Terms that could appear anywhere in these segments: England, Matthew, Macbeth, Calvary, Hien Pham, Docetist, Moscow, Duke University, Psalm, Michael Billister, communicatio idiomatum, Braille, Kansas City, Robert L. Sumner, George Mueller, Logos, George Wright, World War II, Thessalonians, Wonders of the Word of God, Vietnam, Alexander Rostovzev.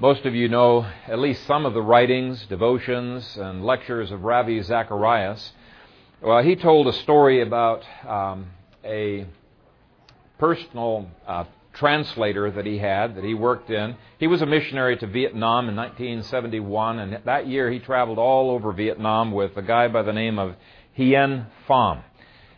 Most of you know at least some of the writings, devotions, and lectures of Ravi Zacharias. Well, he told a story about a personal translator that he had, that he worked in. He was a missionary to Vietnam in 1971, and that year he traveled all over Vietnam with a guy by the name of Hien Pham,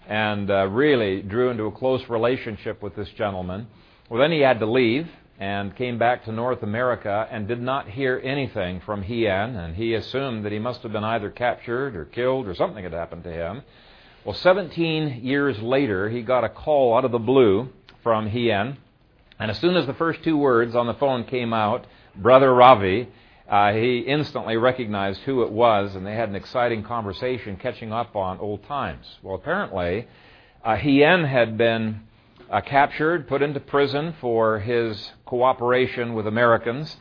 and really drew into a close relationship with this gentleman. Well, then he had to leave and came back to North America and did not hear anything from Hien, and he assumed that he must have been either captured or killed or something had happened to him. Well, 17 years later, he got a call out of the blue from Hien, and as soon as the first two words on the phone came out, Brother Ravi, he instantly recognized who it was, and they had an exciting conversation catching up on old times. Well, apparently, Hien had been captured, put into prison for his cooperation with Americans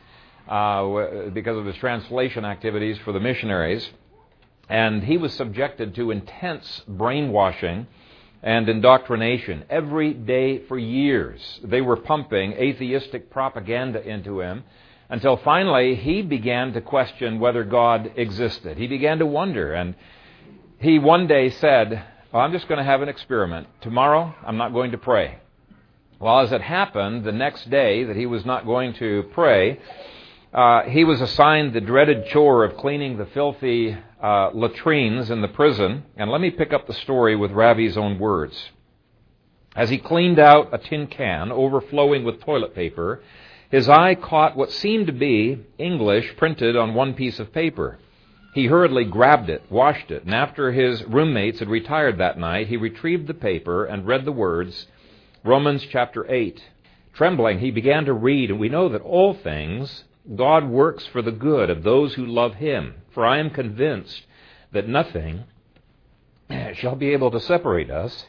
because of his translation activities for the missionaries. And he was subjected to intense brainwashing and indoctrination. Every day for years, they were pumping atheistic propaganda into him, until finally he began to question whether God existed. He began to wonder, and he one day said, well, I'm just going to have an experiment. Tomorrow, I'm not going to pray. Well, as it happened, the next day that he was not going to pray, he was assigned the dreaded chore of cleaning the filthy latrines in the prison. And let me pick up the story with Ravi's own words. As he cleaned out a tin can overflowing with toilet paper, his eye caught what seemed to be English printed on one piece of paper. He hurriedly grabbed it, washed it, and after his roommates had retired that night, he retrieved the paper and read the words, Romans chapter 8. Trembling, he began to read, and we know that all things God works for the good of those who love him, for I am convinced that nothing shall be able to separate us.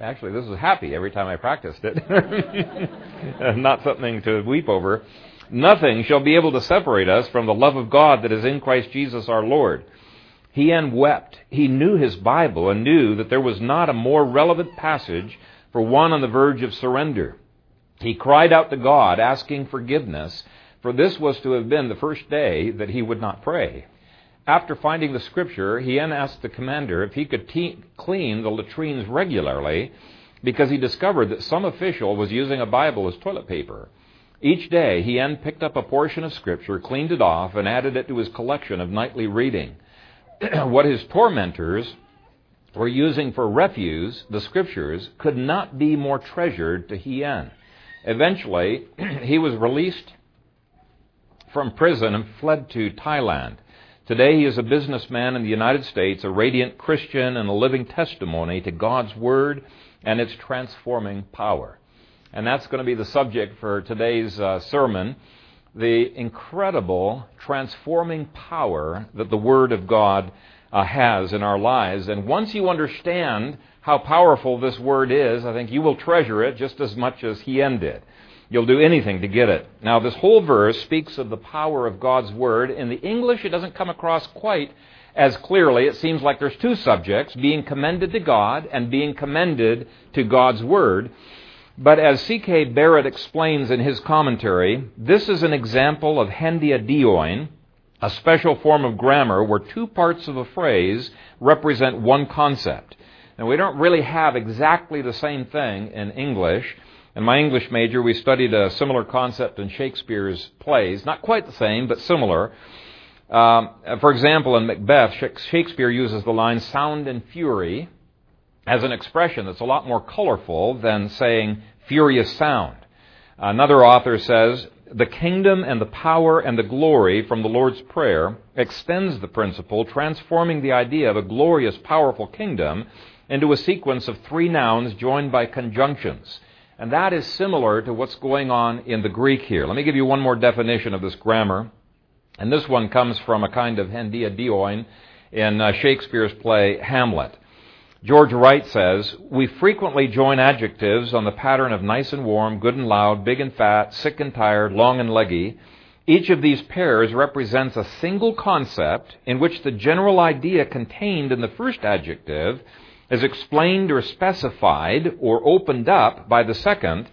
Actually, this is happy every time I practiced it. Not something to weep over. Nothing shall be able to separate us from the love of God that is in Christ Jesus our Lord. Hien wept. He knew his Bible and knew that there was not a more relevant passage for one on the verge of surrender. He cried out to God, asking forgiveness, for this was to have been the first day that he would not pray. After finding the scripture, Hien asked the commander if he could clean the latrines regularly, because he discovered that some official was using a Bible as toilet paper. Each day, Hien picked up a portion of scripture, cleaned it off, and added it to his collection of nightly reading. What his tormentors were using for refuse, the scriptures, could not be more treasured to Hien. Eventually, he was released from prison and fled to Thailand. Today he is a businessman in the United States, a radiant Christian and a living testimony to God's Word and its transforming power. And that's going to be the subject for today's sermon, the incredible transforming power that the Word of God has in our lives. And once you understand how powerful this Word is, I think you will treasure it just as much as Hien did. You'll do anything to get it. Now, this whole verse speaks of the power of God's Word. In the English, it doesn't come across quite as clearly. It seems like there's two subjects, being commended to God and being commended to God's Word. But as C.K. Barrett explains in his commentary, this is an example of hendia dioin, a special form of grammar where two parts of a phrase represent one concept. Now, we don't really have exactly the same thing in English. In my English major, we studied a similar concept in Shakespeare's plays. Not quite the same, but similar. For example, in Macbeth, Shakespeare uses the line sound and fury as an expression that's a lot more colorful than saying furious sound. Another author says, the kingdom and the power and the glory from the Lord's Prayer extends the principle, transforming the idea of a glorious, powerful kingdom into a sequence of three nouns joined by conjunctions. And that is similar to what's going on in the Greek here. Let me give you one more definition of this grammar. And this one comes from a kind of hendia dioin in Shakespeare's play Hamlet. George Wright says, we frequently join adjectives on the pattern of nice and warm, good and loud, big and fat, sick and tired, long and leggy. Each of these pairs represents a single concept in which the general idea contained in the first adjective is explained or specified or opened up by the second,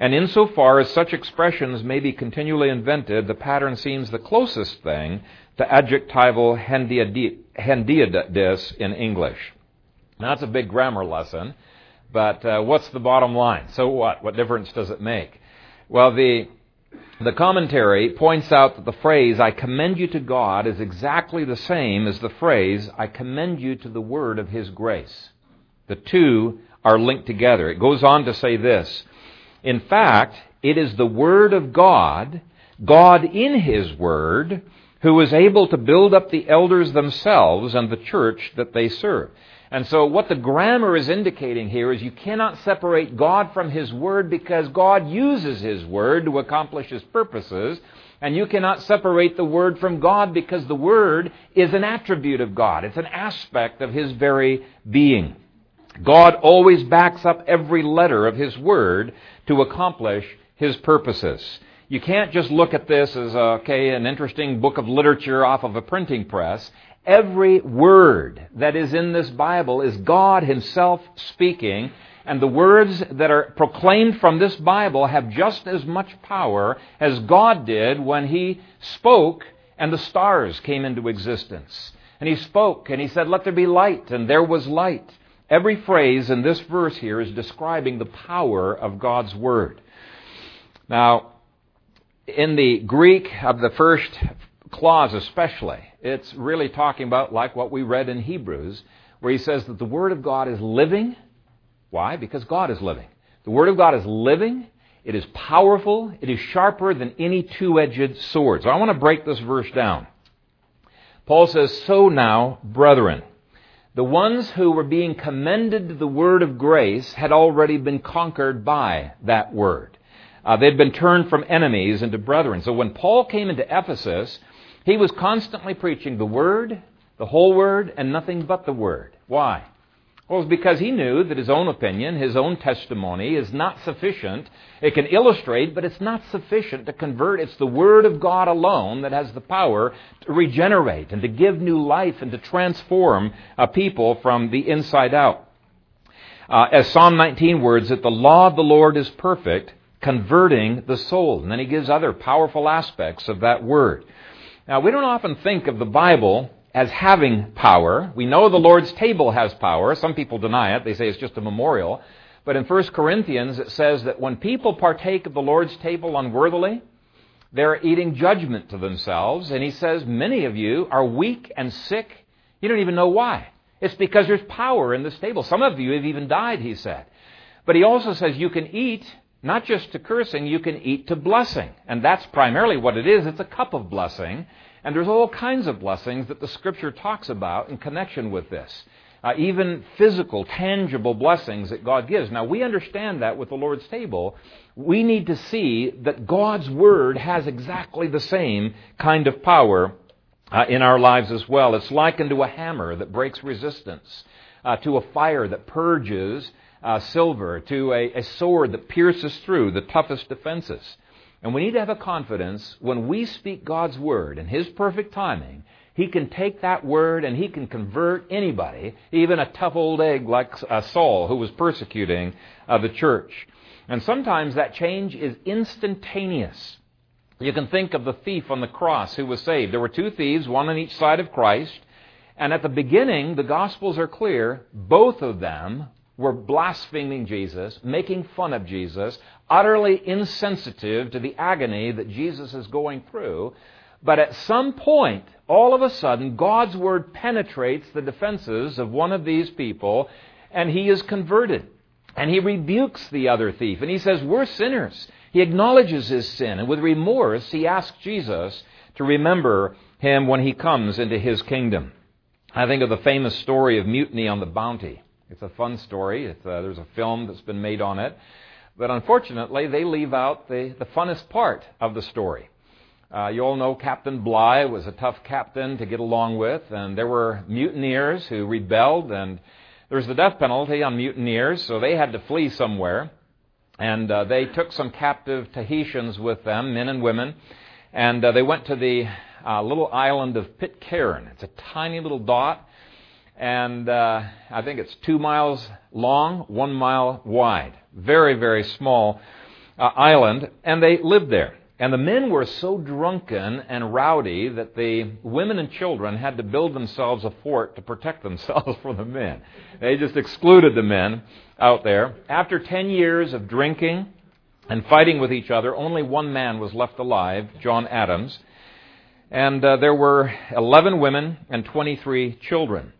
And insofar as such expressions may be continually invented, the pattern seems the closest thing to adjectival hendiadys in English. Now, that's a big grammar lesson, but what's the bottom line? So what? What difference does it make? Well, the commentary points out that the phrase, I commend you to God, is exactly the same as the phrase, I commend you to the word of His grace. The two are linked together. It goes on to say this, in fact, it is the word of God, God in His word, who is able to build up the elders themselves and the church that they serve. And so what the grammar is indicating here is you cannot separate God from His word because God uses His word to accomplish His purposes, and you cannot separate the word from God because the word is an attribute of God. It's an aspect of His very being. God always backs up every letter of His word to accomplish His purposes. You can't just look at this as, an interesting book of literature off of a printing press. Every word that is in this Bible is God Himself speaking, and the words that are proclaimed from this Bible have just as much power as God did when He spoke and the stars came into existence. And He spoke and He said, let there be light, and there was light. Every phrase in this verse here is describing the power of God's word. Now, in the Greek of the first clause especially, it's really talking about like what we read in Hebrews, where he says that the word of God is living. Why? Because God is living. The word of God is living. It is powerful. It is sharper than any two-edged sword. So I want to break this verse down. Paul says, so now, brethren, the ones who were being commended to the word of grace had already been conquered by that word. They'd been turned from enemies into brethren. So when Paul came into Ephesus, he was constantly preaching the word, the whole word, and nothing but the word. Why? Well, it's because he knew that his own opinion, his own testimony is not sufficient. It can illustrate, but it's not sufficient to convert. It's the word of God alone that has the power to regenerate and to give new life and to transform a people from the inside out. As Psalm 19 words, that the law of the Lord is perfect, converting the soul. And then he gives other powerful aspects of that word. Now, we don't often think of the Bible as having power. We know the Lord's table has power. Some people deny it. They say it's just a memorial. But in 1 Corinthians, it says that when people partake of the Lord's table unworthily, they're eating judgment to themselves. And he says, many of you are weak and sick. You don't even know why. It's because there's power in this table. Some of you have even died, he said. But he also says you can eat not just to cursing, you can eat to blessing. And that's primarily what it is. It's a cup of blessing. And there's all kinds of blessings that the Scripture talks about in connection with this. Even physical, tangible blessings that God gives. Now, we understand that with the Lord's table. We need to see that God's word has exactly the same kind of power in our lives as well. It's likened to a hammer that breaks resistance, to a fire that purges silver, to a sword that pierces through the toughest defenses. And we need to have a confidence when we speak God's word in His perfect timing, He can take that word and He can convert anybody, even a tough old egg like Saul who was persecuting the church. And sometimes that change is instantaneous. You can think of the thief on the cross who was saved. There were two thieves, one on each side of Christ. And at the beginning, the Gospels are clear, both of them were blaspheming Jesus, making fun of Jesus, utterly insensitive to the agony that Jesus is going through. But at some point, all of a sudden, God's word penetrates the defenses of one of these people, and he is converted. And he rebukes the other thief, and he says, we're sinners. He acknowledges his sin, and with remorse, he asks Jesus to remember him when he comes into his kingdom. I think of the famous story of Mutiny on the Bounty. It's a fun story. There's a film that's been made on it. But unfortunately, they leave out the funnest part of the story. You all know Captain Bligh was a tough captain to get along with, and there were mutineers who rebelled, and there's the death penalty on mutineers, so they had to flee somewhere. And they took some captive Tahitians with them, men and women, and they went to the little island of Pitcairn. It's a tiny little dot. And I think it's 2 miles long, 1 mile wide. Very, very small island, and they lived there. And the men were so drunken and rowdy that the women and children had to build themselves a fort to protect themselves from the men. They just excluded the men out there. After 10 years of drinking and fighting with each other, only one man was left alive, John Adams. And there were 11 women and 23 children.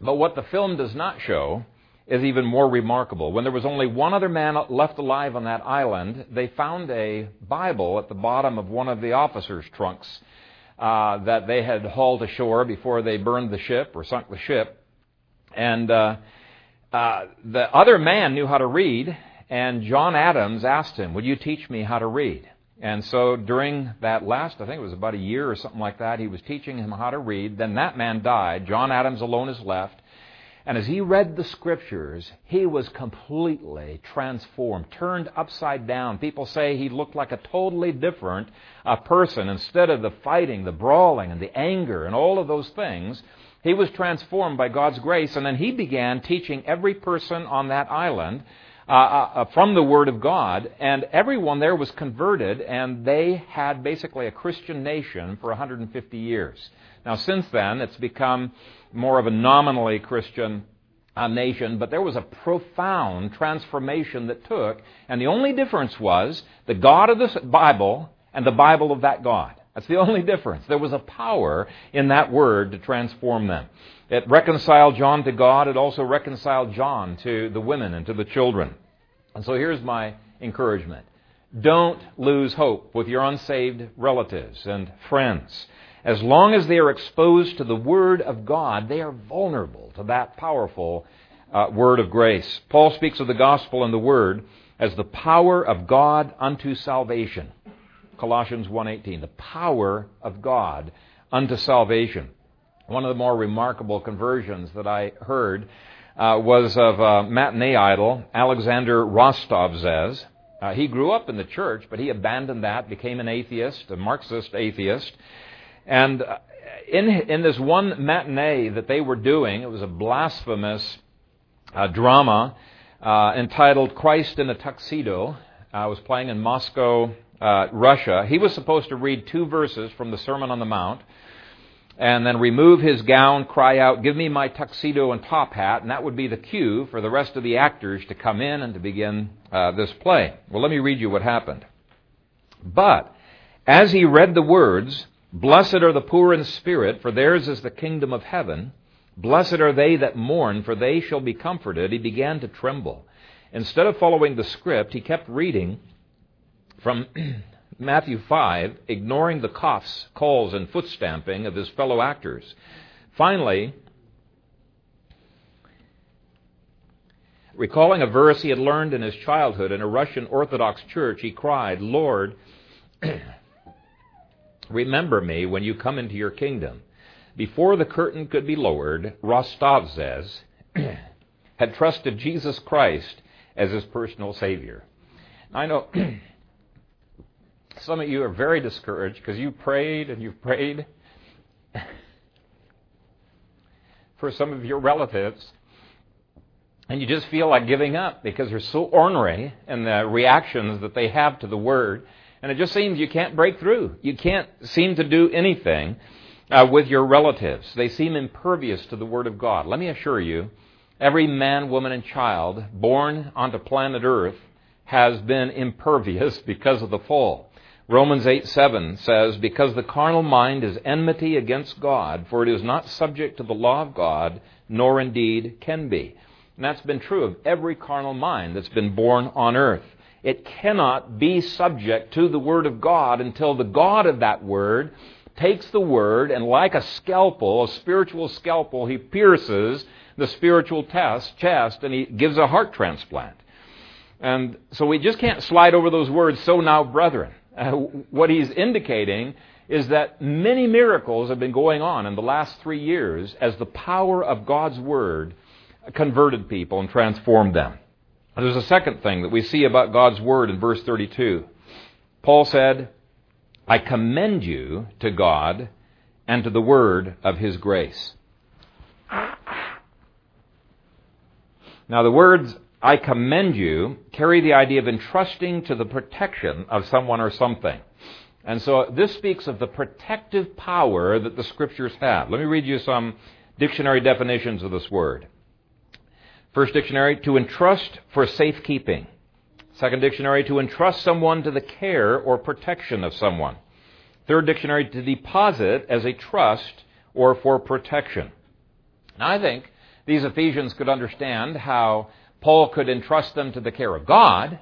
But what the film does not show is even more remarkable. When there was only one other man left alive on that island, they found a Bible at the bottom of one of the officers' trunks that they had hauled ashore before they burned the ship or sunk the ship. And the other man knew how to read, and John Adams asked him, "Would you teach me how to read?" And so during that last, I think it was about a year or something like that, he was teaching him how to read. Then that man died. John Adams alone is left. And as he read the Scriptures, he was completely transformed, turned upside down. People say he looked like a totally different person. Instead of the fighting, the brawling, and the anger, and all of those things, he was transformed by God's grace. And then he began teaching every person on that island from the Word of God, and everyone there was converted, and they had basically a Christian nation for 150 years. Now, since then, it's become more of a nominally Christian nation, but there was a profound transformation that took, and the only difference was the God of the Bible and the Bible of that God. That's the only difference. There was a power in that word to transform them. It reconciled John to God. It also reconciled John to the women and to the children. And so here's my encouragement. Don't lose hope with your unsaved relatives and friends. As long as they are exposed to the Word of God, they are vulnerable to that powerful Word of grace. Paul speaks of the gospel and the Word as the power of God unto salvation. Colossians 1:18, the power of God unto salvation. One of the more remarkable conversions that I heard was of a matinee idol, Alexander Rostovzev. He grew up in the church, but he abandoned that, became an atheist, a Marxist atheist. And in this one matinee that they were doing, it was a blasphemous drama entitled Christ in a Tuxedo. I was playing in Moscow, Russia. He was supposed to read two verses from the Sermon on the Mount and then remove his gown, cry out, "Give me my tuxedo and top hat," and that would be the cue for the rest of the actors to come in and to begin this play. Well, let me read you what happened. "But as he read the words, 'Blessed are the poor in spirit, for theirs is the kingdom of heaven. Blessed are they that mourn, for they shall be comforted,' he began to tremble. Instead of following the script, he kept reading from Matthew 5, ignoring the coughs, calls, and foot stamping of his fellow actors. Finally, recalling a verse he had learned in his childhood in a Russian Orthodox church, he cried, 'Lord, remember me when you come into your kingdom.' Before the curtain could be lowered, Rostovzev had trusted Jesus Christ as his personal Savior." I know some of you are very discouraged because you prayed and you've prayed for some of your relatives, and you just feel like giving up because they're so ornery in the reactions that they have to the Word, and it just seems you can't break through. You can't seem to do anything with your relatives. They seem impervious to the Word of God. Let me assure you, every man, woman, and child born onto planet Earth has been impervious because of the fall. Romans 8:7 says, "Because the carnal mind is enmity against God, for it is not subject to the law of God, nor indeed can be." And that's been true of every carnal mind that's been born on earth. It cannot be subject to the Word of God until the God of that Word takes the Word and, like a scalpel, a spiritual scalpel, he pierces the spiritual chest and he gives a heart transplant. And so we just can't slide over those words, "So now, brethren." What he's indicating is that many miracles have been going on in the last 3 years as the power of God's Word converted people and transformed them. There's a second thing that we see about God's Word in verse 32. Paul said, "I commend you to God and to the Word of His grace." Now, the words I commend you, carry the idea of entrusting to the protection of someone or something. And so this speaks of the protective power that the Scriptures have. Let me read you some dictionary definitions of this word. First dictionary, to entrust for safekeeping. Second dictionary, to entrust someone to the care or protection of someone. Third dictionary, to deposit as a trust or for protection. Now, I think these Ephesians could understand how Paul could entrust them to the care of God.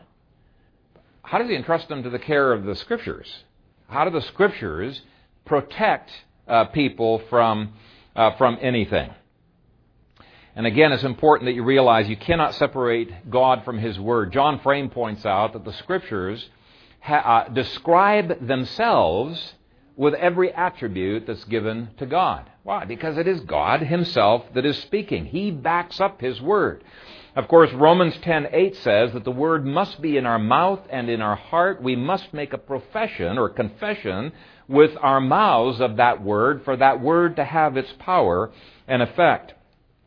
How does he entrust them to the care of the Scriptures? How do the Scriptures protect people from anything? And again, it's important that you realize you cannot separate God from His Word. John Frame points out that the Scriptures describe themselves with every attribute that's given to God. Why? Because it is God Himself that is speaking. He backs up His Word. Of course, Romans 10:8 says that the Word must be in our mouth and in our heart. We must make a profession or confession with our mouths of that Word for that Word to have its power and effect.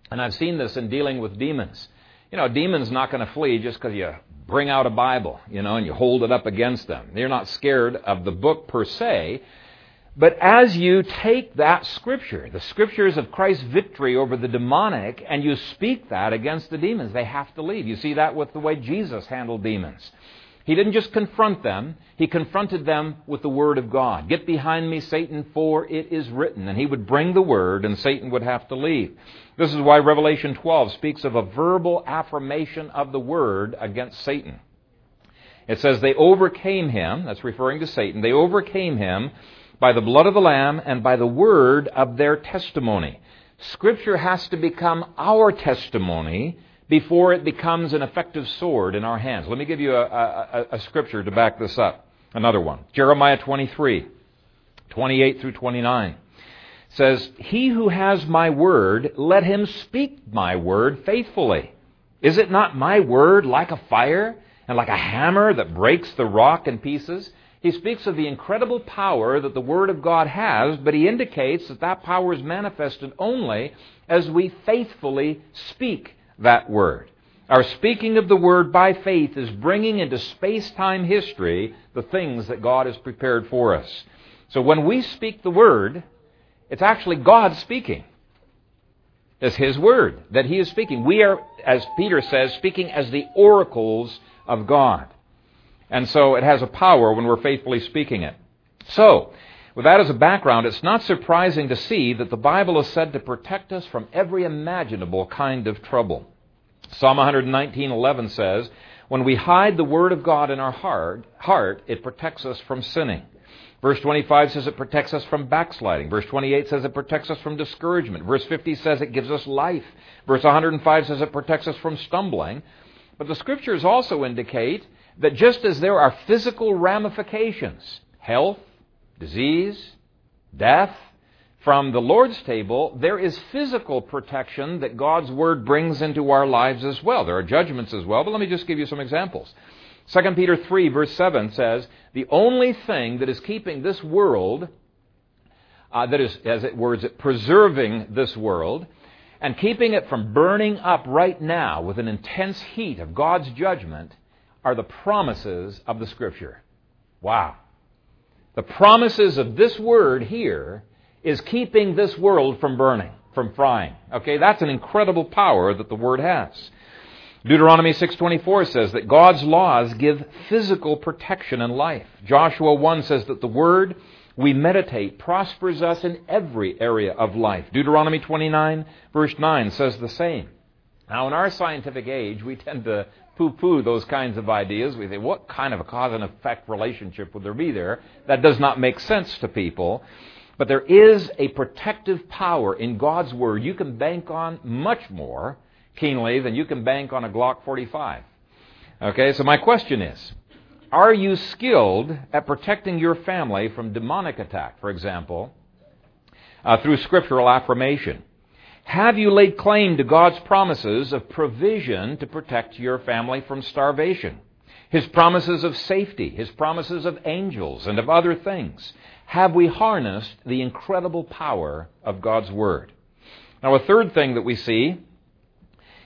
And I've seen this in dealing with demons. You know, a demon's not going to flee just because you bring out a Bible, you know, and you hold it up against them. They're not scared of the book per se. But as you take that Scripture, the Scriptures of Christ's victory over the demonic, and you speak that against the demons, they have to leave. You see that with the way Jesus handled demons. He didn't just confront them. He confronted them with the Word of God. Get behind me, Satan, for it is written. And he would bring the Word, and Satan would have to leave. This is why Revelation 12 speaks of a verbal affirmation of the Word against Satan. It says, they overcame him, that's referring to Satan, they overcame him by the blood of the Lamb and by the word of their testimony. Scripture has to become our testimony before it becomes an effective sword in our hands. Let me give you a Scripture to back this up. Another one. Jeremiah 23:28-29 says, he who has my word, let him speak my word faithfully. Is it not my word like a fire and like a hammer that breaks the rock in pieces? He speaks of the incredible power that the Word of God has, but he indicates that that power is manifested only as we faithfully speak that Word. Our speaking of the Word by faith is bringing into space-time history the things that God has prepared for us. So when we speak the Word, it's actually God speaking. It's His Word that He is speaking. We are, as Peter says, speaking as the oracles of God. And so it has a power when we're faithfully speaking it. So, with that as a background, it's not surprising to see that the Bible is said to protect us from every imaginable kind of trouble. Psalm 119:11 says, when we hide the Word of God in our heart, it protects us from sinning. Verse 25 says it protects us from backsliding. Verse 28 says it protects us from discouragement. Verse 50 says it gives us life. Verse 105 says it protects us from stumbling. But the Scriptures also indicate that just as there are physical ramifications, health, disease, death, from the Lord's table, there is physical protection that God's Word brings into our lives as well. There are judgments as well, but let me just give you some examples. 2 Peter 3:7 says, the only thing that is keeping this world, preserving this world, and keeping it from burning up right now with an intense heat of God's judgment, are the promises of the Scripture. Wow. The promises of this Word here is keeping this world from burning, from frying. Okay, that's an incredible power that the Word has. Deuteronomy 6:24 says that God's laws give physical protection and life. Joshua 1 says that the Word we meditate prospers us in every area of life. Deuteronomy 29:9 says the same. Now, in our scientific age, we tend to poo-poo those kinds of ideas. We say, what kind of a cause and effect relationship would there be there? That does not make sense to people. But there is a protective power in God's Word you can bank on much more keenly than you can bank on a Glock 45. Okay, so my question is, are you skilled at protecting your family from demonic attack, for example, through scriptural affirmation? Have you laid claim to God's promises of provision to protect your family from starvation? His promises of safety, His promises of angels and of other things. Have we harnessed the incredible power of God's Word? Now, a third thing that we see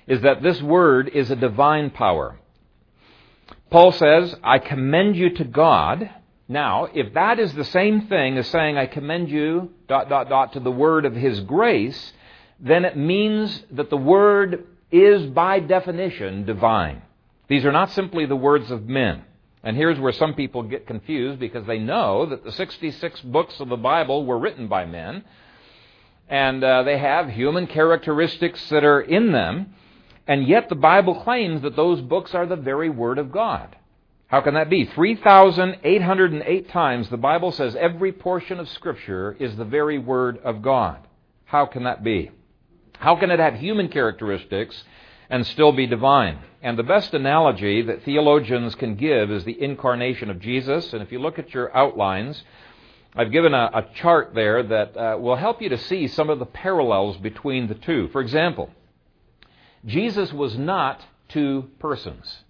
is that this word is a divine power. Paul says, I commend you to God. Now, if that is the same thing as saying, I commend you, .. to the word of his grace, then it means that the word is by definition divine. These are not simply the words of men. And here's where some people get confused, because they know that the 66 books of the Bible were written by men, and they have human characteristics that are in them, and yet the Bible claims that those books are the very Word of God. How can that be? 3,808 times the Bible says every portion of Scripture is the very Word of God. How can that be? How can it have human characteristics and still be divine? And the best analogy that theologians can give is the incarnation of Jesus. And if you look at your outlines, I've given a chart there that will help you to see some of the parallels between the two. For example, Jesus was not two persons.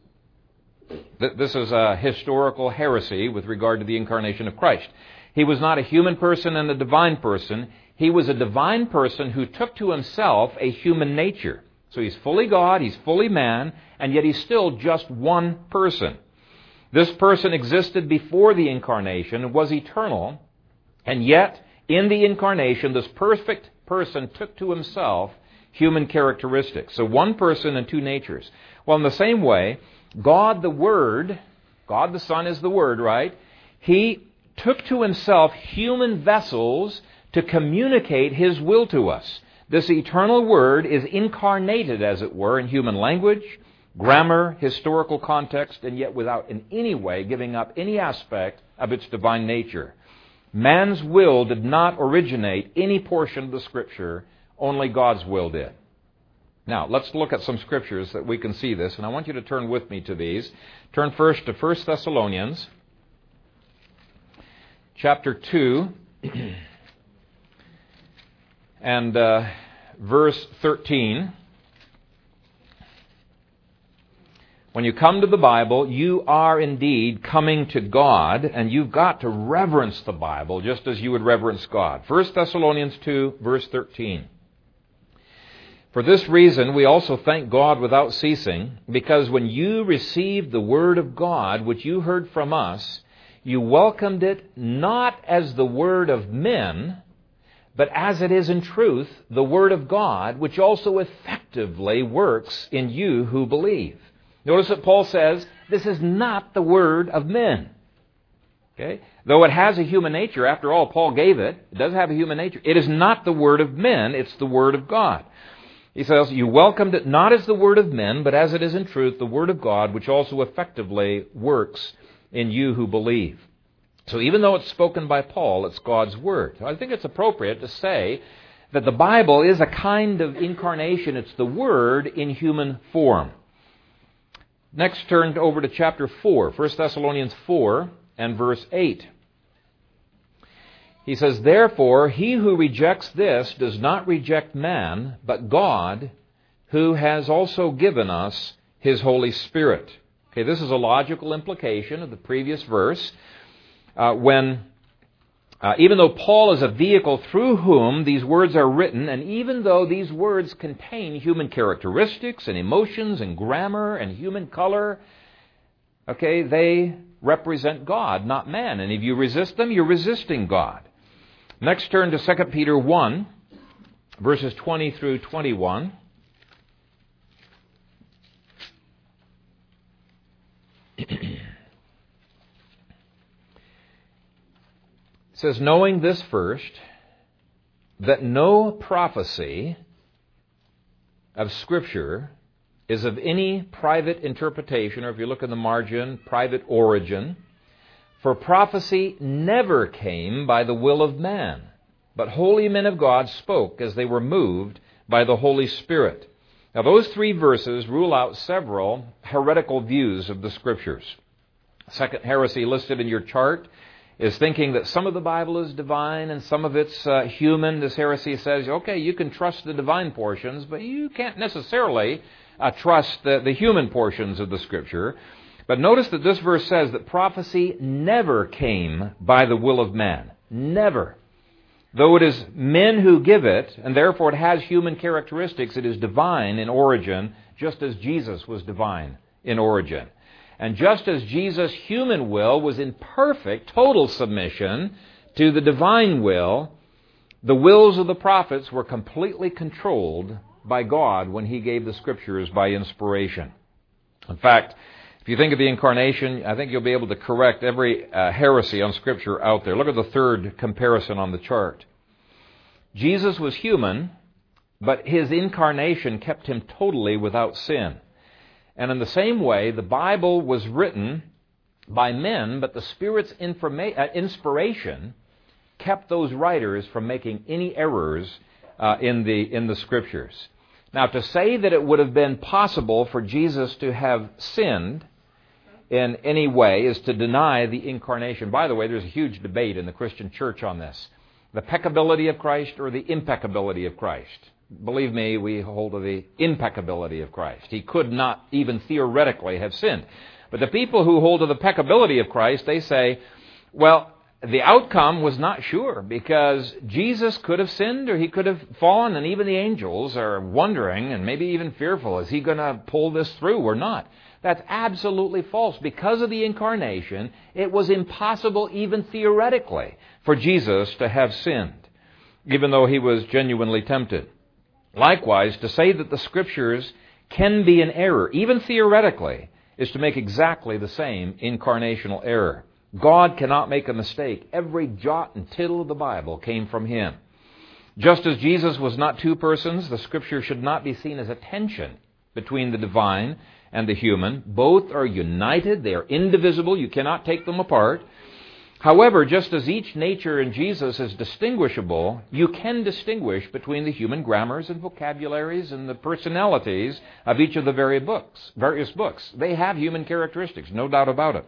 This is a historical heresy with regard to the incarnation of Christ. He was not a human person and a divine person. He was a divine person who took to himself a human nature. So he's fully God, he's fully man, and yet he's still just one person. This person existed before the incarnation, was eternal, and yet in the incarnation, this perfect person took to himself human characteristics. So one person and two natures. Well, in the same way, God the Word, God the Son is the Word, right? He took to himself human vessels to communicate his will to us. This eternal Word is incarnated, as it were, in human language, grammar, historical context, and yet without in any way giving up any aspect of its divine nature. Man's will did not originate any portion of the Scripture, only God's will did. Now, let's look at some scriptures that we can see this, and I want you to turn with me to these. Turn first to 1 Thessalonians, chapter 2, and verse 13. When you come to the Bible, you are indeed coming to God, and you've got to reverence the Bible just as you would reverence God. 1 Thessalonians 2, verse 13. For this reason, we also thank God without ceasing, because when you received the word of God, which you heard from us, you welcomed it not as the word of men, but as it is in truth, the word of God, which also effectively works in you who believe. Notice what Paul says, this is not the word of men. Okay? Though it has a human nature, after all, Paul gave it, it does have a human nature. It is not the word of men, it's the word of God. He says, you welcomed it not as the word of men, but as it is in truth, the word of God, which also effectively works in you who believe. So even though it's spoken by Paul, it's God's word. I think it's appropriate to say that the Bible is a kind of incarnation. It's the word in human form. Next, turn over to chapter 4, 1 Thessalonians 4 and verse 8. He says, therefore, he who rejects this does not reject man, but God, who has also given us his Holy Spirit. Okay, this is a logical implication of the previous verse. Even though Paul is a vehicle through whom these words are written, and even though these words contain human characteristics and emotions and grammar and human color, okay, they represent God, not man. And if you resist them, you're resisting God. Next, turn to 2 Peter 1, verses 20 through 21. It says, knowing this first, that no prophecy of Scripture is of any private interpretation, or if you look in the margin, private origin. For prophecy never came by the will of man, but holy men of God spoke as they were moved by the Holy Spirit. Now, those three verses rule out several heretical views of the Scriptures. Second heresy listed in your chart is thinking that some of the Bible is divine and some of it's human. This heresy says, okay, you can trust the divine portions, but you can't necessarily trust the human portions of the Scripture. But notice that this verse says that prophecy never came by the will of man. Never. Though it is men who give it, and therefore it has human characteristics, it is divine in origin, just as Jesus was divine in origin. And just as Jesus' human will was in perfect, total submission to the divine will, the wills of the prophets were completely controlled by God when he gave the Scriptures by inspiration. In fact, if you think of the Incarnation, I think you'll be able to correct every heresy on Scripture out there. Look at the third comparison on the chart. Jesus was human, but his incarnation kept him totally without sin. And in the same way, the Bible was written by men, but the Spirit's inspiration kept those writers from making any errors in the Scriptures. Now, to say that it would have been possible for Jesus to have sinned in any way is to deny the incarnation. By the way, there's a huge debate in the Christian church on this. The peccability of Christ or the impeccability of Christ. Believe me, we hold to the impeccability of Christ. He could not even theoretically have sinned. But the people who hold to the peccability of Christ, they say, well, the outcome was not sure because Jesus could have sinned or he could have fallen, and even the angels are wondering and maybe even fearful, is he going to pull this through or not? That's absolutely false. Because of the incarnation, it was impossible even theoretically for Jesus to have sinned, even though he was genuinely tempted. Likewise, to say that the Scriptures can be an error, even theoretically, is to make exactly the same incarnational error. God cannot make a mistake. Every jot and tittle of the Bible came from him. Just as Jesus was not two persons, the Scripture should not be seen as a tension between the divine and the human. Both are united. They are indivisible. You cannot take them apart. However, just as each nature in Jesus is distinguishable, you can distinguish between the human grammars and vocabularies and the personalities of each of the various books. They have human characteristics, no doubt about it.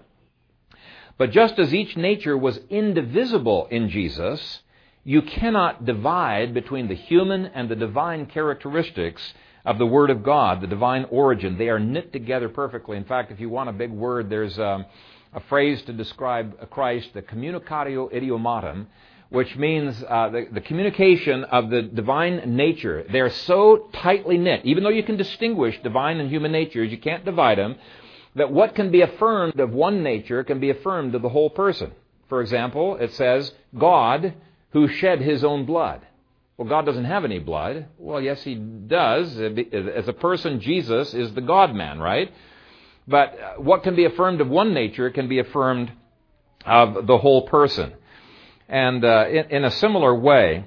But just as each nature was indivisible in Jesus, you cannot divide between the human and the divine characteristics of the Word of God, the divine origin. They are knit together perfectly. In fact, if you want a big word, there's a phrase to describe Christ, the communicatio idiomatum, which means the communication of the divine nature. They're so tightly knit, even though you can distinguish divine and human natures, you can't divide them, that what can be affirmed of one nature can be affirmed of the whole person. For example, it says, God who shed his own blood. Well, God doesn't have any blood. Well, yes, he does. As a person, Jesus is the God-man, right? But what can be affirmed of one nature can be affirmed of the whole person. And in a similar way,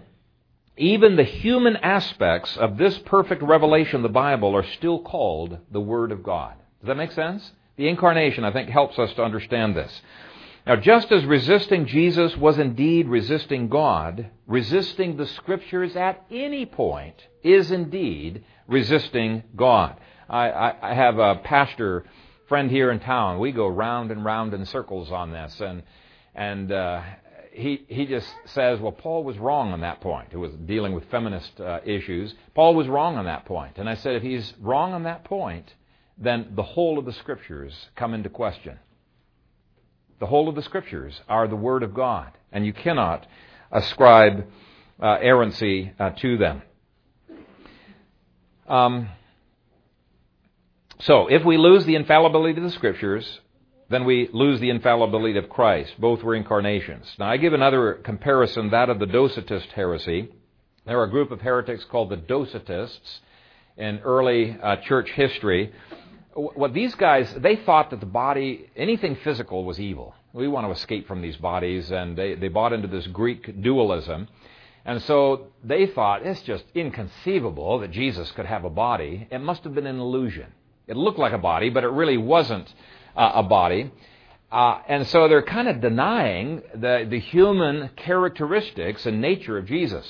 even the human aspects of this perfect revelation of the Bible are still called the Word of God. Does that make sense? The incarnation, I think, helps us to understand this. Now, just as resisting Jesus was indeed resisting God, resisting the Scriptures at any point is indeed resisting God. I have a pastor friend here in town. We go round and round in circles on this, and he just says, well, Paul was wrong on that point. He was dealing with feminist issues. Paul was wrong on that point. And I said, if he's wrong on that point, then the whole of the Scriptures come into question. The whole of the Scriptures are the Word of God, and you cannot ascribe errancy to them. So, if we lose the infallibility of the Scriptures, then we lose the infallibility of Christ. Both were incarnations. Now, I give another comparison, that of the Docetist heresy. There are a group of heretics called the Docetists in early church history. What these guys, they thought that the body, anything physical, was evil. We want to escape from these bodies, and they bought into this Greek dualism. And so they thought, it's just inconceivable that Jesus could have a body. It must have been an illusion. It looked like a body, but it really wasn't a body. And so they're kind of denying the human characteristics and nature of Jesus.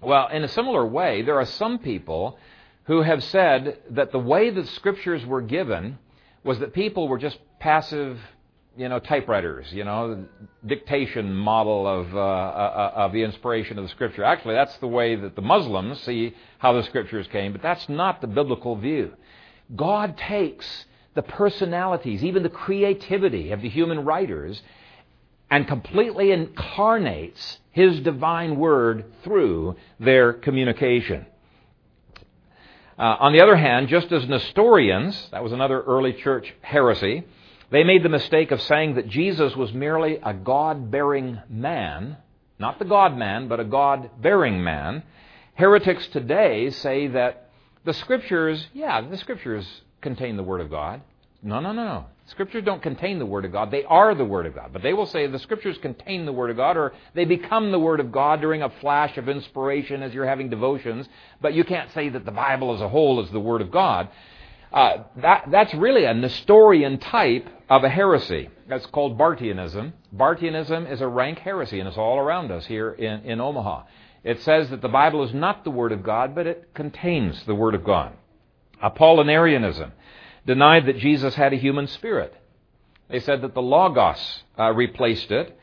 Well, in a similar way, there are some people who have said that the way the Scriptures were given was that people were just passive, typewriters, the dictation model of the inspiration of the Scripture. Actually, that's the way that the Muslims see how the Scriptures came, but that's not the biblical view. God takes the personalities, even the creativity of the human writers, and completely incarnates His divine word through their communication. On the other hand, just as Nestorians, that was another early church heresy, they made the mistake of saying that Jesus was merely a God-bearing man, not the God-man, but a God-bearing man. Heretics today say that the Scriptures, the Scriptures contain the Word of God. No. Scriptures don't contain the Word of God. They are the Word of God. But they will say the Scriptures contain the Word of God, or they become the Word of God during a flash of inspiration as you're having devotions. But you can't say that the Bible as a whole is the Word of God. That's really a Nestorian type of a heresy. That's called Bartianism. Bartianism is a rank heresy, and it's all around us here in Omaha. It says that the Bible is not the Word of God, but it contains the Word of God. Apollinarianism denied that Jesus had a human spirit. They said that the Logos replaced it.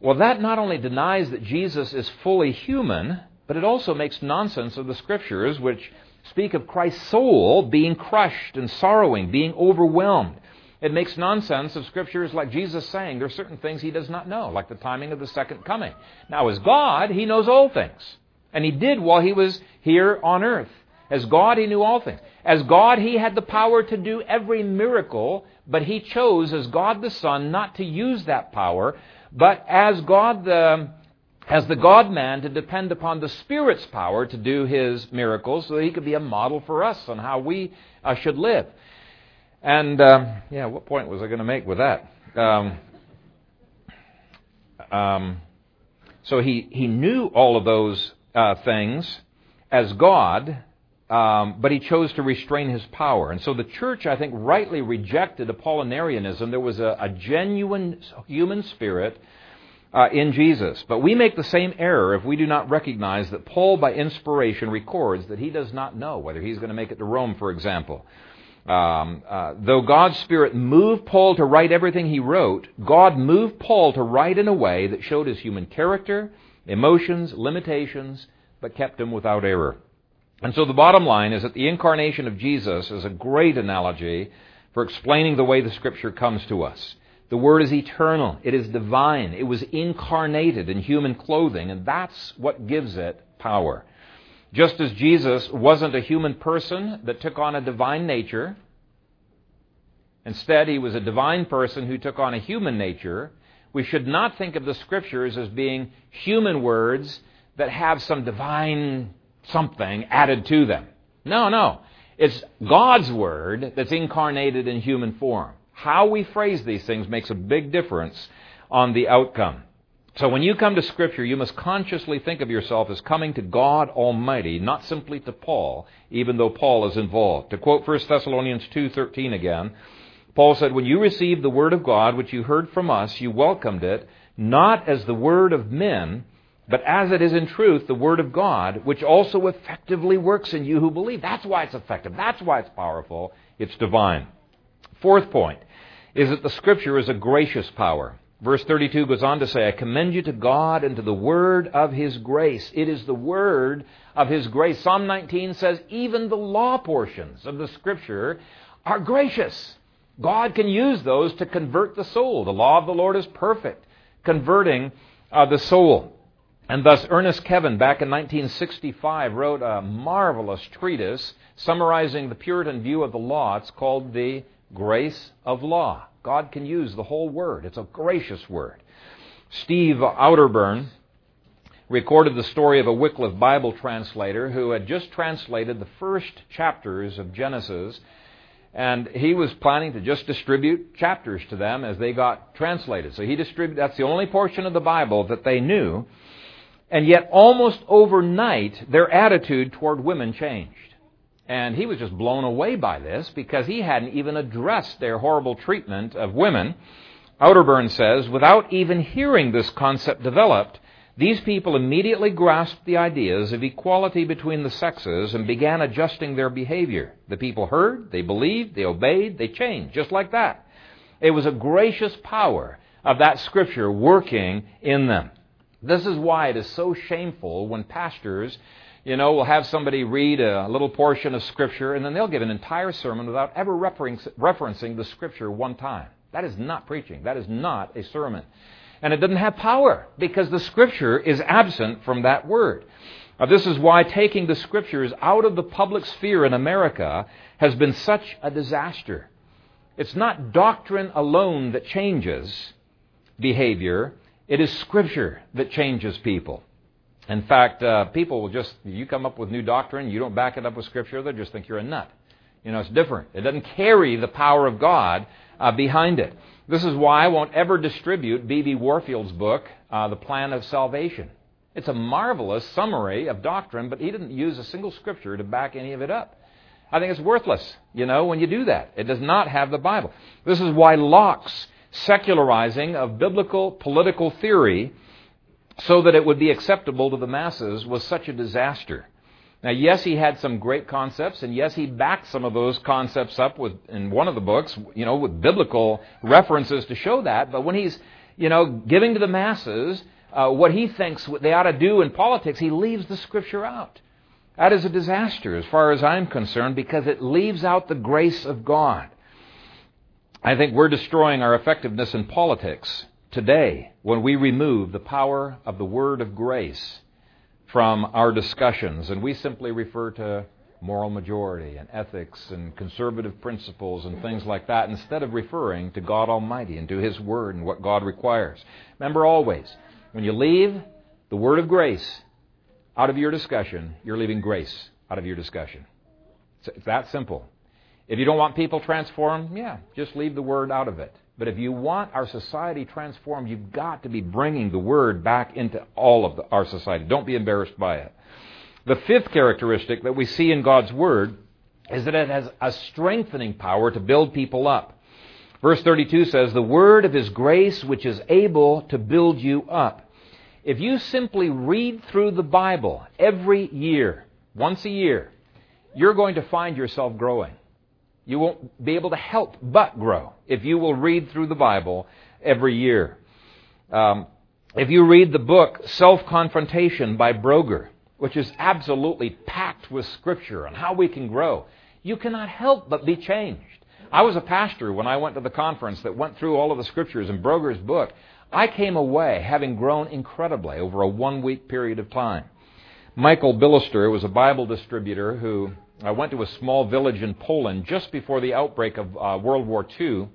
Well, that not only denies that Jesus is fully human, but it also makes nonsense of the Scriptures, which speak of Christ's soul being crushed and sorrowing, being overwhelmed. It makes nonsense of Scriptures like Jesus saying there are certain things he does not know, like the timing of the second coming. Now, as God, he knows all things, and he did while he was here on earth. As God, he knew all things. As God, he had the power to do every miracle, but he chose, as God the Son, not to use that power, but as God the God-man, to depend upon the Spirit's power to do his miracles so that he could be a model for us on how we should live. And, what point was I going to make with that? So he knew all of those things as God. But he chose to restrain his power. And so the church, I think, rightly rejected Apollinarianism. There was a genuine human spirit in Jesus. But we make the same error if we do not recognize that Paul, by inspiration, records that he does not know whether he's going to make it to Rome, for example. Though God's Spirit moved Paul to write everything he wrote, God moved Paul to write in a way that showed his human character, emotions, limitations, but kept him without error. And so the bottom line is that the incarnation of Jesus is a great analogy for explaining the way the Scripture comes to us. The Word is eternal. It is divine. It was incarnated in human clothing, and that's what gives it power. Just as Jesus wasn't a human person that took on a divine nature, instead he was a divine person who took on a human nature, we should not think of the Scriptures as being human words that have some divine something added to them. No. It's God's Word that's incarnated in human form. How we phrase these things makes a big difference on the outcome. So when you come to Scripture, you must consciously think of yourself as coming to God Almighty, not simply to Paul, even though Paul is involved. To quote 1 Thessalonians 2:13 again, Paul said, "When you received the Word of God, which you heard from us, you welcomed it, not as the word of men, but as it is in truth, the Word of God, which also effectively works in you who believe." That's why it's effective. That's why it's powerful. It's divine. Fourth point is that the Scripture is a gracious power. Verse 32 goes on to say, "I commend you to God and to the Word of His grace." It is the Word of His grace. Psalm 19 says, even the law portions of the Scripture are gracious. God can use those to convert the soul. The law of the Lord is perfect, converting the soul. And thus, Ernest Kevin, back in 1965, wrote a marvelous treatise summarizing the Puritan view of the law. It's called The Grace of Law. God can use the whole Word. It's a gracious Word. Steve Outerburn recorded the story of a Wycliffe Bible translator who had just translated the first chapters of Genesis, and he was planning to just distribute chapters to them as they got translated. So he distributed, that's the only portion of the Bible that they knew. And yet, almost overnight, their attitude toward women changed. And he was just blown away by this because he hadn't even addressed their horrible treatment of women. Outerburn says, "Without even hearing this concept developed, these people immediately grasped the ideas of equality between the sexes and began adjusting their behavior. The people heard, they believed, they obeyed, they changed, just like that." It was a gracious power of that Scripture working in them. This is why it is so shameful when pastors, will have somebody read a little portion of Scripture and then they'll give an entire sermon without ever referencing the Scripture one time. That is not preaching. That is not a sermon. and it doesn't have power because the Scripture is absent from that word. Now, this is why taking the Scriptures out of the public sphere in America has been such a disaster. It's not doctrine alone that changes behavior. It is Scripture that changes people. In fact, people will just, you come up with new doctrine, you don't back it up with Scripture, they'll just think you're a nut. You know, it's different. It doesn't carry the power of God behind it. This is why I won't ever distribute B.B. Warfield's book, The Plan of Salvation. It's a marvelous summary of doctrine, but he didn't use a single Scripture to back any of it up. I think it's worthless, you know, when you do that. It does not have the Bible. This is why Locke's secularizing of biblical political theory so that it would be acceptable to the masses was such a disaster. Now, yes, he had some great concepts, and yes, he backed some of those concepts up with, in one of the books, you know, with biblical references to show that. But when he's, you know, giving to the masses what he thinks they ought to do in politics, he leaves the Scripture out. That is a disaster as far as I'm concerned because it leaves out the grace of God. I think we're destroying our effectiveness in politics today when we remove the power of the word of grace from our discussions, and we simply refer to moral majority and ethics and conservative principles and things like that instead of referring to God Almighty and to His Word and what God requires. Remember always, when you leave the Word of grace out of your discussion, you're leaving grace out of your discussion. It's that simple. If you don't want people transformed, just leave the Word out of it. But if you want our society transformed, you've got to be bringing the Word back into all of our society. Don't be embarrassed by it. The fifth characteristic that we see in God's Word is that it has a strengthening power to build people up. Verse 32 says, "The Word of His grace which is able to build you up." If you simply read through the Bible every year, once a year, you're going to find yourself growing. You won't be able to help but grow if you will read through the Bible every year. If you read the book Self-Confrontation by Broger, which is absolutely packed with Scripture on how we can grow, you cannot help but be changed. I was a pastor when I went to the conference that went through all of the Scriptures in Broger's book. I came away having grown incredibly over a one-week period of time. Michael Billister was a Bible distributor who... I went to a small village in Poland just before the outbreak of World War II.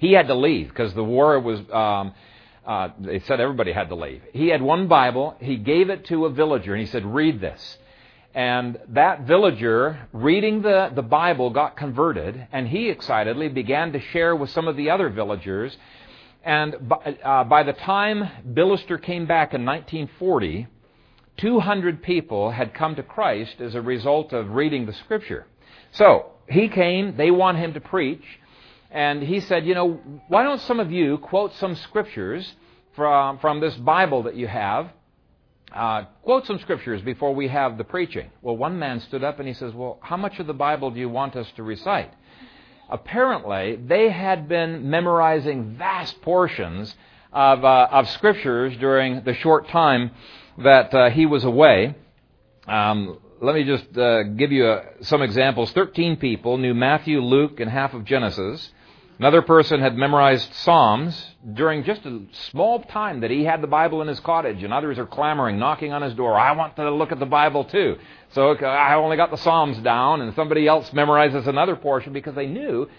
He had to leave because the war was, they said everybody had to leave. He had one Bible. He gave it to a villager and he said, "Read this." And that villager, reading the Bible, got converted, and he excitedly began to share with some of the other villagers. And by the time Billister came back in 1940, 200 people had come to Christ as a result of reading the Scripture. So he came, they want him to preach, and he said, "You know, why don't some of you quote some Scriptures from this Bible that you have? Quote some Scriptures before we have the preaching." Well, one man stood up and he says, "Well, how much of the Bible do you want us to recite?" Apparently, they had been memorizing vast portions of Scriptures during the short time that he was away. Let me just give you some examples. 13 people knew Matthew, Luke, and half of Genesis. Another person had memorized Psalms during just a small time that he had the Bible in his cottage, and others are clamoring, knocking on his door, "I want to look at the Bible too." So I only got the Psalms down, and somebody else memorizes another portion because they knew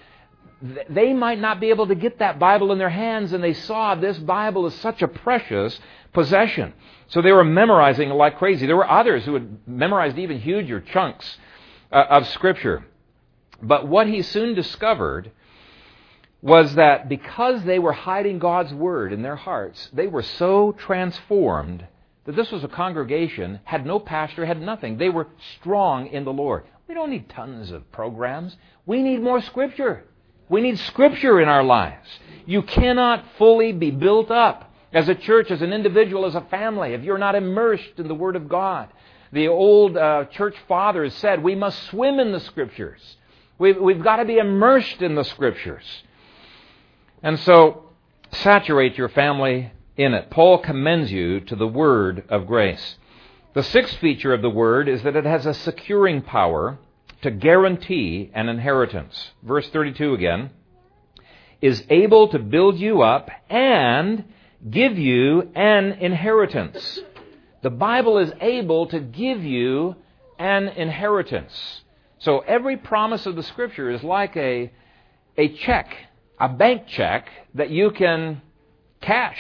they might not be able to get that Bible in their hands, and they saw this Bible is such a precious possession. So they were memorizing like crazy. There were others who had memorized even huger chunks of Scripture. But what he soon discovered was that because they were hiding God's Word in their hearts, they were so transformed that this was a congregation, had no pastor, had nothing. They were strong in the Lord. We don't need tons of programs. We need more Scripture. We need Scripture in our lives. You cannot fully be built up as a church, as an individual, as a family, if you're not immersed in the Word of God. The old church fathers said we must swim in the Scriptures. We've got to be immersed in the Scriptures. And so, saturate your family in it. Paul commends you to the Word of grace. The sixth feature of the Word is that it has a securing power to guarantee an inheritance. Verse 32 again, is able to build you up and give you an inheritance. The Bible is able to give you an inheritance. So every promise of the Scripture is like a check, a bank check that you can cash,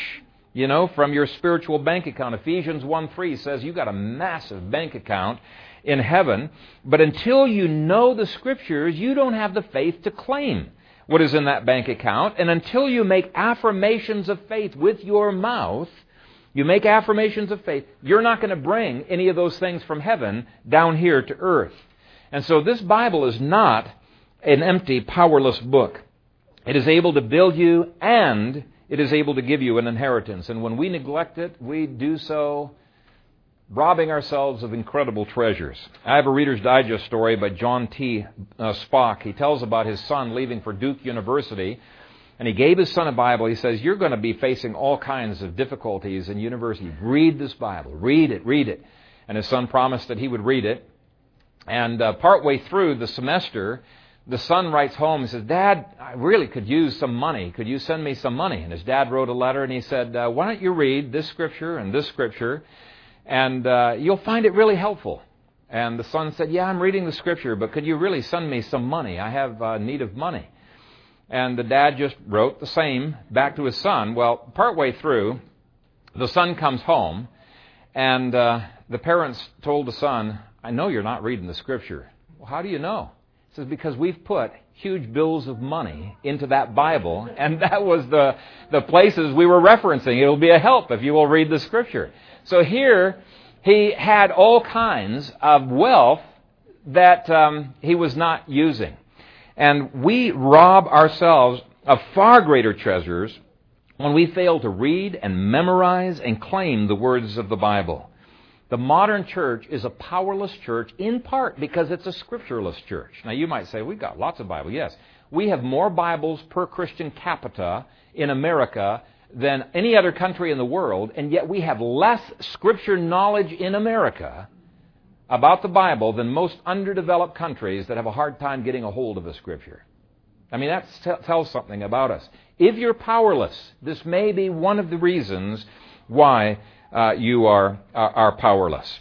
you know, from your spiritual bank account. Ephesians 1:3 says you've got a massive bank account in heaven, but until you know the Scriptures, you don't have the faith to claim what is in that bank account. And until you make affirmations of faith with your mouth, you're not going to bring any of those things from heaven down here to earth. And so this Bible is not an empty, powerless book. It is able to build you, and it is able to give you an inheritance. And when we neglect it, we do so robbing ourselves of incredible treasures. I have a Reader's Digest story by John T. Spock. He tells about his son leaving for Duke University, and he gave his son a Bible. He says, you're going to be facing all kinds of difficulties in university. Read this Bible. Read it. Read it. And his son promised that he would read it. And partway through the semester, the son writes home and says, Dad, I really could use some money. Could you send me some money? And his dad wrote a letter, and he said, why don't you read this Scripture and this Scripture, and you'll find it really helpful. And the son said, yeah, I'm reading the Scripture, but could you really send me some money? I have need of money. And the dad just wrote the same back to his son. Well, partway through, the son comes home, and the parents told the son, I know you're not reading the Scripture. Well, how do you know? He says, because we've put huge bills of money into that Bible, and that was the places we were referencing. It'll be a help if you will read the Scripture. So here, he had all kinds of wealth that he was not using. And we rob ourselves of far greater treasures when we fail to read and memorize and claim the words of the Bible. The modern church is a powerless church in part because it's a scriptureless church. Now you might say, we've got lots of Bible. Yes, we have more Bibles per Christian capita in America than any other country in the world, and yet we have less Scripture knowledge in America about the Bible than most underdeveloped countries that have a hard time getting a hold of the Scripture. I mean, that tells something about us. If you're powerless, this may be one of the reasons why you are powerless.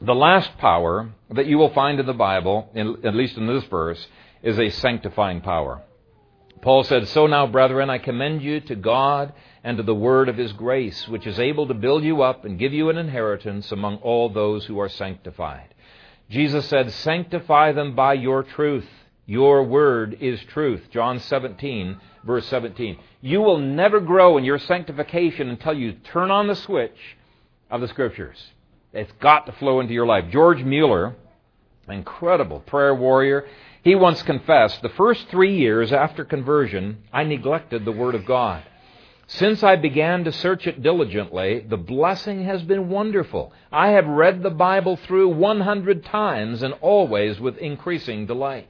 The last power that you will find in the Bible, at least in this verse, is a sanctifying power. Paul said, so now, brethren, I commend you to God and to the word of his grace, which is able to build you up and give you an inheritance among all those who are sanctified. Jesus said, sanctify them by your truth. Your word is truth. John 17, verse 17. You will never grow in your sanctification until you turn on the switch of the Scriptures. It's got to flow into your life. George Mueller, an incredible prayer warrior, he once confessed, the first 3 years after conversion, I neglected the Word of God. Since I began to search it diligently, the blessing has been wonderful. I have read the Bible through 100 times and always with increasing delight.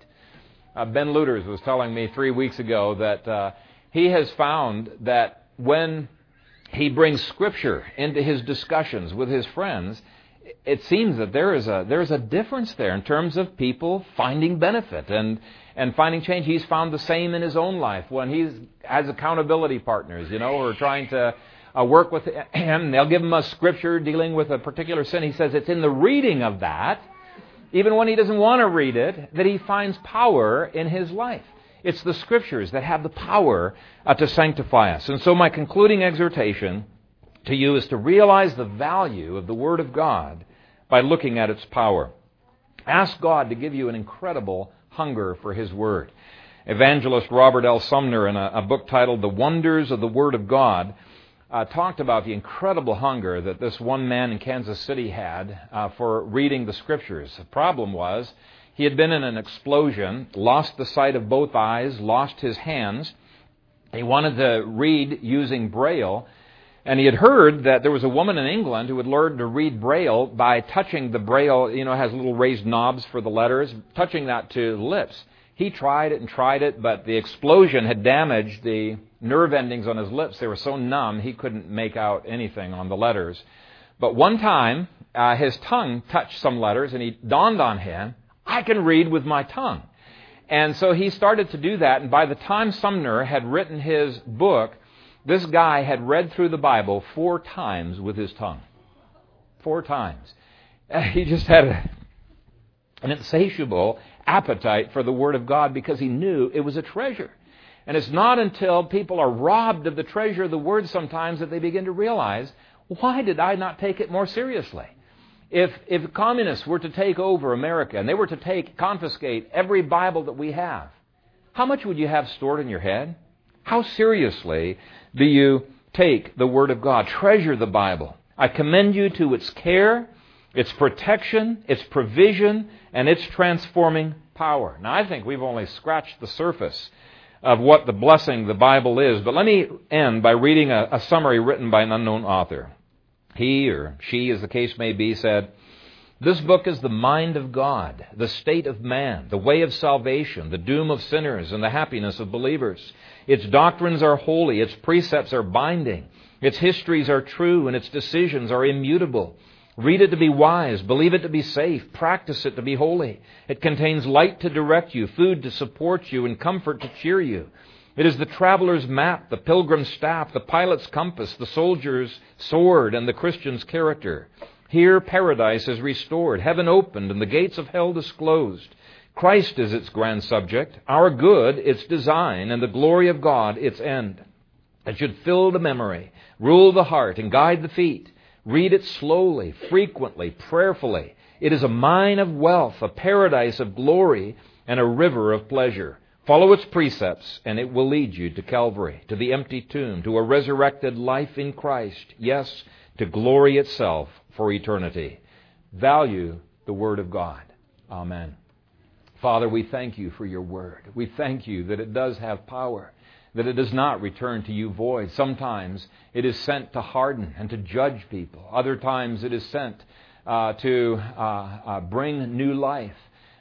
Ben Luters was telling me 3 weeks ago that he has found that when he brings Scripture into his discussions with his friends, it seems that there is a difference there in terms of people finding benefit and finding change. He's found the same in his own life when he has accountability partners, you know, who are trying to work with him. They'll give him a Scripture dealing with a particular sin. He says it's in the reading of that, even when he doesn't want to read it, that he finds power in his life. It's the Scriptures that have the power to sanctify us. And so my concluding exhortation to you is to realize the value of the Word of God by looking at its power. Ask God to give you an incredible hunger for His Word. Evangelist Robert L. Sumner, in a book titled The Wonders of the Word of God, talked about the incredible hunger that this one man in Kansas City had for reading the Scriptures. The problem was he had been in an explosion, lost the sight of both eyes, lost his hands. He wanted to read using Braille, and he had heard that there was a woman in England who had learned to read Braille by touching the Braille, you know, has little raised knobs for the letters, touching that to the lips. He tried it, but the explosion had damaged the nerve endings on his lips. They were so numb he couldn't make out anything on the letters. But one time, his tongue touched some letters, and it dawned on him, I can read with my tongue. And so he started to do that, and by the time Sumner had written his book, This guy had read through the Bible 4 times with his tongue. 4 times. He just had an insatiable appetite for the Word of God because he knew it was a treasure. And it's not until people are robbed of the treasure of the Word sometimes that they begin to realize, why did I not take it more seriously? If communists were to take over America and they were to confiscate every Bible that we have, how much would you have stored in your head? How seriously do you take the Word of God? Treasure the Bible. I commend you to its care, its protection, its provision, and its transforming power. Now, I think we've only scratched the surface of what the blessing the Bible is, but let me end by reading a summary written by an unknown author. He or she, as the case may be, said, "This book is the mind of God, the state of man, the way of salvation, the doom of sinners, and the happiness of believers. Its doctrines are holy, its precepts are binding, its histories are true, and its decisions are immutable. Read it to be wise, believe it to be safe, practice it to be holy. It contains light to direct you, food to support you, and comfort to cheer you. It is the traveler's map, the pilgrim's staff, the pilot's compass, the soldier's sword, and the Christian's character. Here paradise is restored, heaven opened, and the gates of hell disclosed. Christ is its grand subject, our good its design, and the glory of God its end. It should fill the memory, rule the heart, and guide the feet. Read it slowly, frequently, prayerfully. It is a mine of wealth, a paradise of glory, and a river of pleasure. Follow its precepts, and it will lead you to Calvary, to the empty tomb, to a resurrected life in Christ, yes, to glory itself for eternity." Value the Word of God. Amen. Father, we thank you for your Word. We thank you that it does have power, that it does not return to you void. Sometimes it is sent to harden and to judge people. Other times it is sent to bring new life.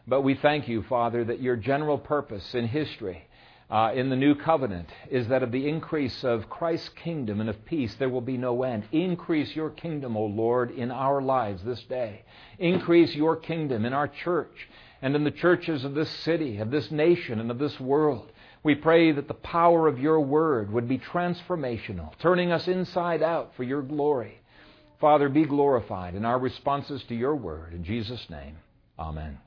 But we thank you, Father, that your general purpose in history, in the new covenant, is that of the increase of Christ's kingdom and of peace there will be no end. Increase your kingdom, O Lord, in our lives this day. Increase your kingdom in our church and in the churches of this city, of this nation, and of this world. We pray that the power of your Word would be transformational, turning us inside out for your glory. Father, be glorified in our responses to your Word. In Jesus' name, amen.